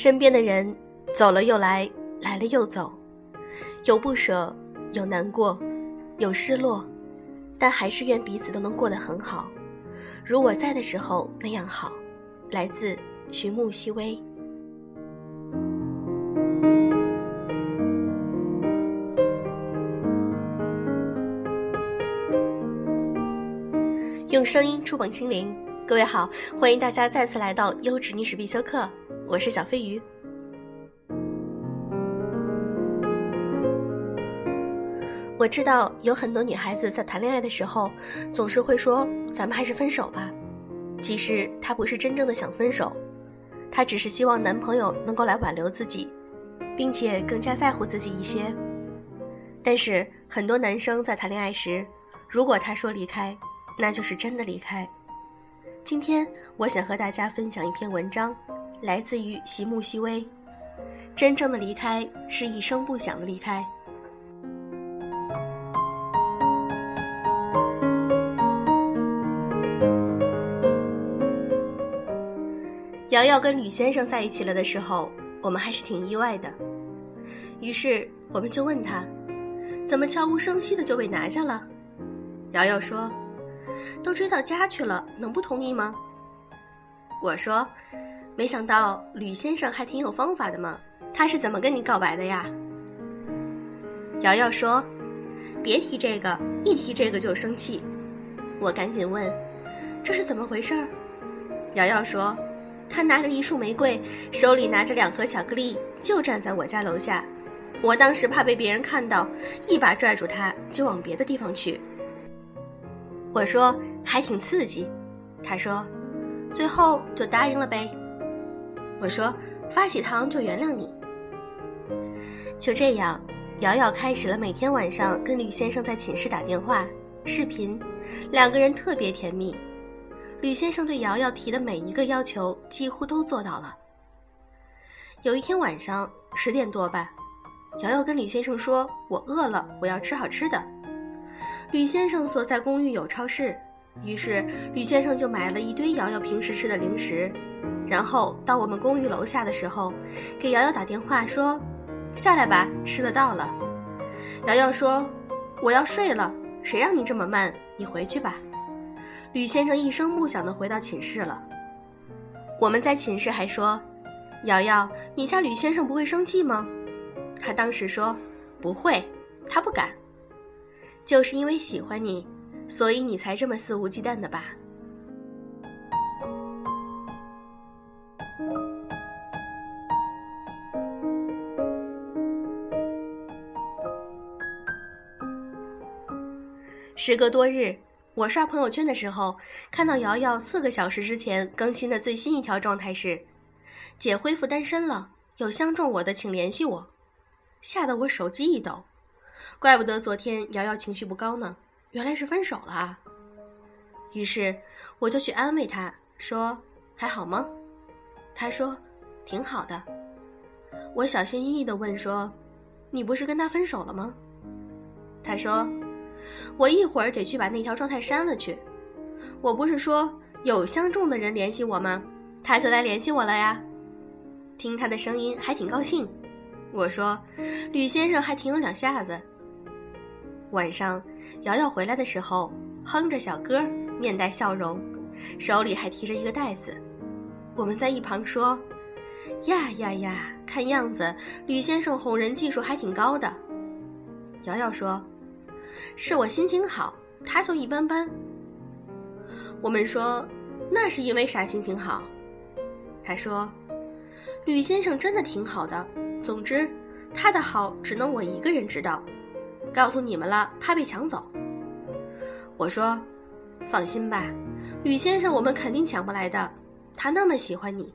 身边的人走了又来，来了又走，有不舍，有难过，有失落，但还是愿彼此都能过得很好，如我在的时候那样好。来自徐木希微。用声音触碰心灵，各位好，欢迎大家再次来到优质历史必修课，我是小飞鱼。我知道有很多女孩子在谈恋爱的时候，总是会说咱们还是分手吧，其实她不是真正的想分手，她只是希望男朋友能够来挽留自己，并且更加在乎自己一些。但是很多男生在谈恋爱时，如果他说离开，那就是真的离开。今天我想和大家分享一篇文章，来自于席木希微。真正的离开是一声不响的离开。瑶瑶跟吕先生在一起了的时候，我们还是挺意外的，于是我们就问他，怎么悄无声息的就被拿下了？瑶瑶说，都追到家去了，能不同意吗？我说，没想到吕先生还挺有方法的嘛，他是怎么跟你告白的呀？瑶瑶说，别提这个，一提这个就生气。我赶紧问，这是怎么回事？瑶瑶说，他拿着一束玫瑰，手里拿着2盒巧克力，就站在我家楼下。我当时怕被别人看到，一把拽住他就往别的地方去。我说，还挺刺激。他说，最后就答应了呗。我说，发喜糖就原谅你。就这样，瑶瑶开始了每天晚上跟吕先生在寝室打电话视频，2个人特别甜蜜。吕先生对瑶瑶提的每一个要求几乎都做到了。有一天晚上10点多吧，瑶瑶跟吕先生说，我饿了，我要吃好吃的。吕先生所在公寓有超市，于是吕先生就买了一堆瑶瑶平时吃的零食，然后到我们公寓楼下的时候，给瑶瑶打电话说，下来吧，吃的到了。瑶瑶说，我要睡了，谁让你这么慢，你回去吧。吕先生一声不响地回到寝室了。我们在寝室还说，瑶瑶，你家吕先生不会生气吗？他当时说，不会，他不敢。就是因为喜欢你，所以你才这么肆无忌惮的吧。时隔多日，我刷朋友圈的时候，看到瑶瑶4个小时之前更新的最新一条状态是，姐恢复单身了，有相中我的请联系我。吓得我手机一抖，怪不得昨天瑶瑶情绪不高呢，原来是分手了啊。于是我就去安慰她，说还好吗？她说挺好的。我小心翼翼地问说，你不是跟他分手了吗？她说，我一会儿得去把那条状态删了去。我不是说有相中的人联系我吗？他就来联系我了呀。听他的声音还挺高兴。我说，吕先生还挺有两下子。晚上瑶瑶回来的时候，哼着小歌，面带笑容，手里还提着一个袋子。我们在一旁说，呀呀呀，看样子吕先生哄人技术还挺高的。瑶瑶说，是我心情好，他就一般般。我们说，那是因为啥心情好？他说，吕先生真的挺好的，总之他的好只能我一个人知道，告诉你们了怕被抢走。我说，放心吧，吕先生我们肯定抢不来的，他那么喜欢你。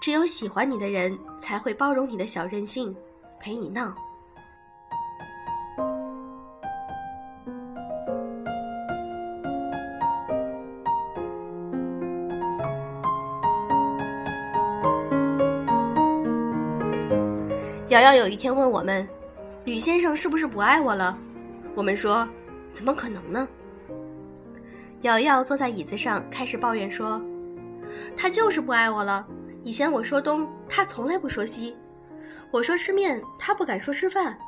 只有喜欢你的人才会包容你的小任性，陪你闹。瑶瑶有一天问我们，吕先生是不是不爱我了？我们说，怎么可能呢？瑶瑶坐在椅子上开始抱怨说，他就是不爱我了，以前我说东，他从来不说西，我说吃面，他不敢说吃饭。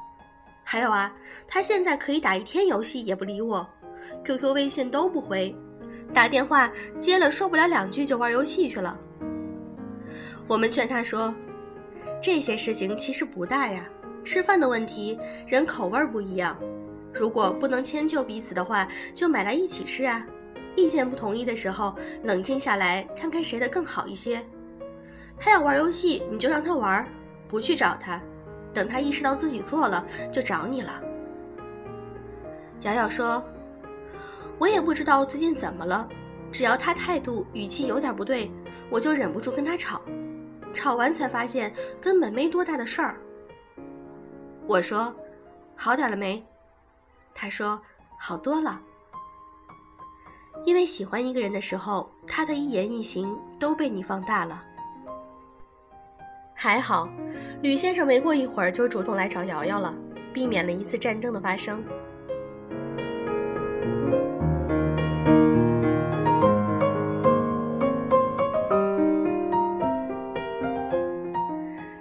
还有啊，他现在可以打一天游戏也不理我， QQ 微信都不回，打电话接了说不了两句就玩游戏去了。我们劝他说，这些事情其实不大呀，吃饭的问题人口味不一样，如果不能迁就彼此的话，就买来一起吃啊，意见不统一的时候冷静下来看看谁的更好一些。他要玩游戏你就让他玩，不去找他，等他意识到自己错了就找你了。瑶瑶说，我也不知道最近怎么了，只要他态度语气有点不对，我就忍不住跟他吵，吵完才发现根本没多大的事儿。我说，好点了没？他说，好多了。因为喜欢一个人的时候，他的一言一行都被你放大了。还好，吕先生没过一会儿就主动来找瑶瑶了，避免了一次战争的发生。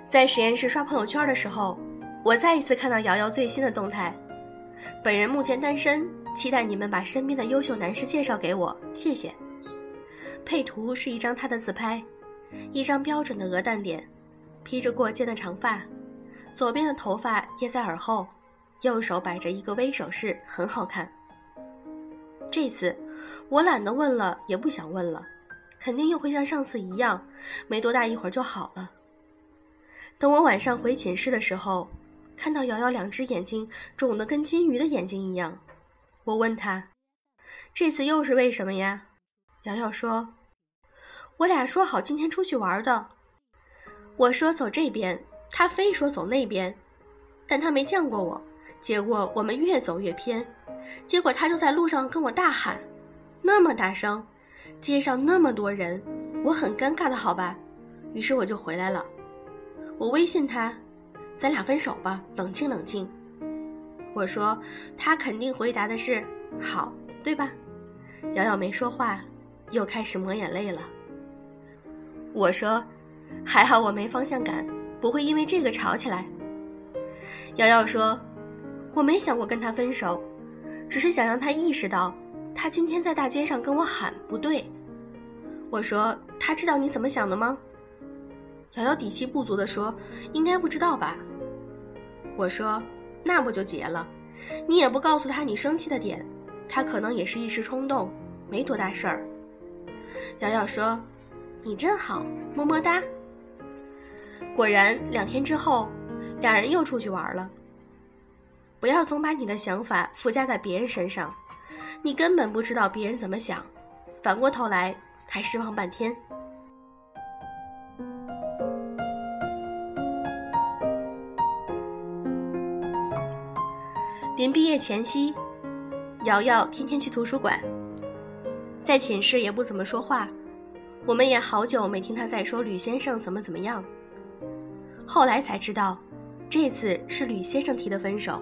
在实验室刷朋友圈的时候，我再一次看到瑶瑶最新的动态。本人目前单身，期待你们把身边的优秀男士介绍给我，谢谢。配图是一张她的自拍，一张标准的鹅蛋脸，披着过肩的长发，左边的头发掖在耳后，右手摆着一个微手势，很好看。这次我懒得问了，也不想问了，肯定又会像上次一样，没多大一会儿就好了。等我晚上回寝室的时候，看到瑶瑶两只眼睛肿得跟金鱼的眼睛一样，我问她，这次又是为什么呀？瑶瑶说，我俩说好今天出去玩的。我说走这边，他非说走那边，但他没犟过我，结果我们越走越偏，结果他就在路上跟我大喊，那么大声，街上那么多人，我很尴尬的好吧，于是我就回来了。我微信他，咱俩分手吧，冷静冷静。我说，他肯定回答的是好，对吧？瑶瑶没说话，又开始抹眼泪了。我说，还好我没方向感，不会因为这个吵起来。瑶瑶说，我没想过跟他分手，只是想让他意识到，他今天在大街上跟我喊不对。我说，他知道你怎么想的吗？瑶瑶底气不足地说，应该不知道吧。我说，那不就结了，你也不告诉他你生气的点，他可能也是一时冲动，没多大事儿。瑶瑶说，你真好，么么哒。果然2天之后，两人又出去玩了。不要总把你的想法附加在别人身上，你根本不知道别人怎么想，反过头来还失望半天。临毕业前夕，瑶瑶天天去图书馆，在寝室也不怎么说话，我们也好久没听她在说吕先生怎么样。后来才知道，这次是吕先生提的分手。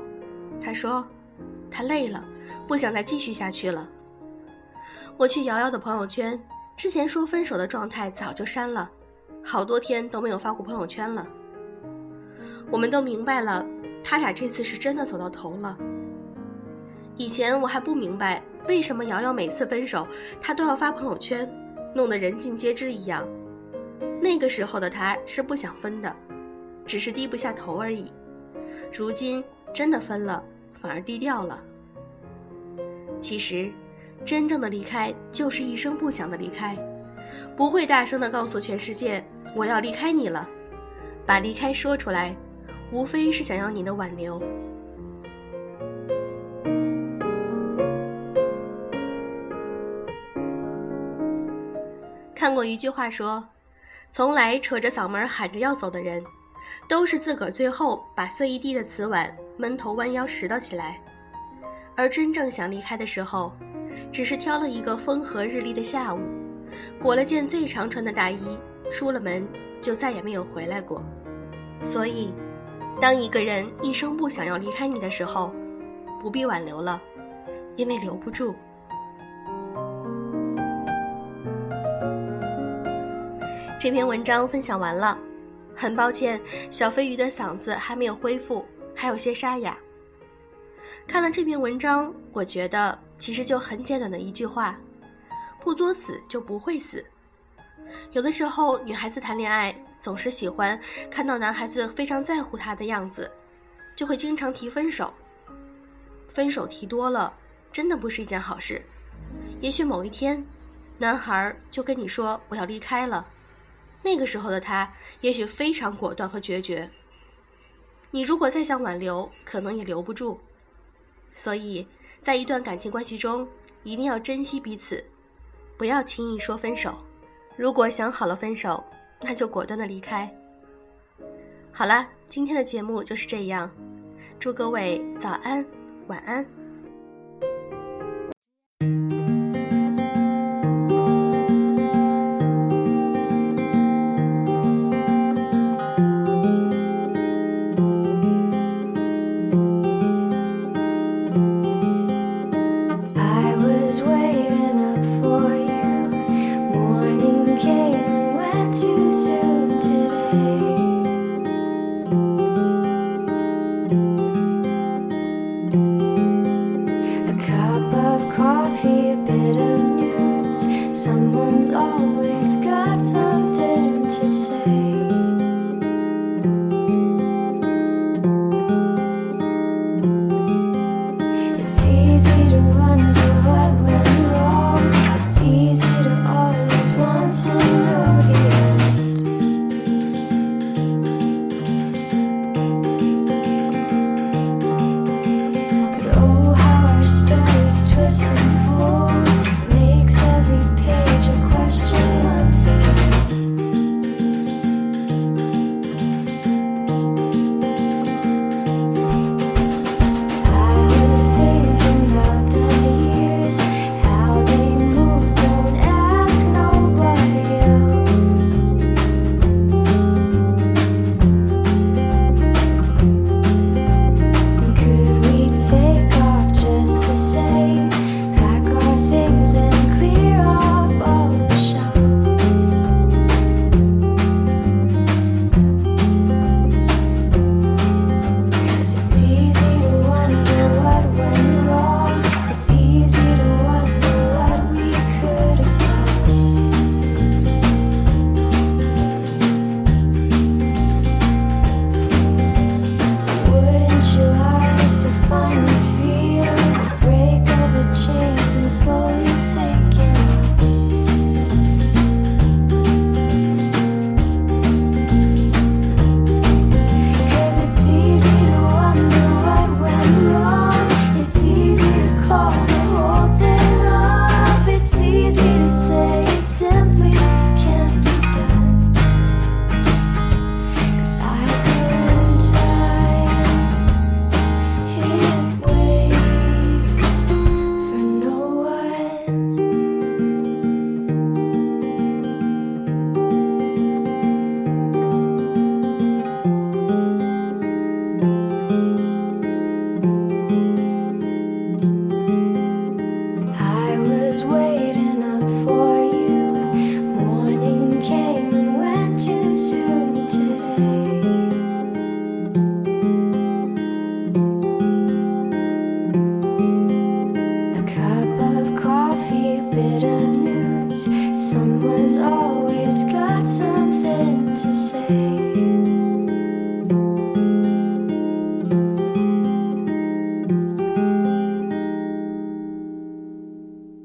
他说，他累了，不想再继续下去了。我去瑶瑶的朋友圈，之前说分手的状态早就删了，好多天都没有发过朋友圈了。我们都明白了，他俩这次是真的走到头了。以前我还不明白为什么瑶瑶每次分手她都要发朋友圈，弄得人尽皆知一样。那个时候的她是不想分的，只是低不下头而已。如今真的分了，反而低调了。其实真正的离开就是一声不响的离开，不会大声的告诉全世界我要离开你了，把离开说出来，无非是想要你的挽留。看过一句话说，从来扯着嗓门喊着要走的人，都是自个儿最后把碎一地的瓷碗闷头弯腰拾掇起来，而真正想离开的时候，只是挑了一个风和日丽的下午，裹了件最常穿的大衣，出了门就再也没有回来过。所以当一个人一生不想要离开你的时候，不必挽留了，因为留不住。这篇文章分享完了，很抱歉，小飞鱼的嗓子还没有恢复，还有些沙哑。看了这篇文章，我觉得其实就很简短的一句话，不作死就不会死。有的时候女孩子谈恋爱总是喜欢看到男孩子非常在乎她的样子，就会经常提分手。分手提多了真的不是一件好事，也许某一天男孩就跟你说我要离开了，那个时候的他也许非常果断和决绝，你如果再想挽留可能也留不住。所以在一段感情关系中一定要珍惜彼此，不要轻易说分手，如果想好了分手那就果断的离开。好了，今天的节目就是这样，祝各位早安晚安。